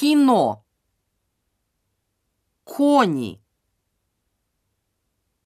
木の、こに、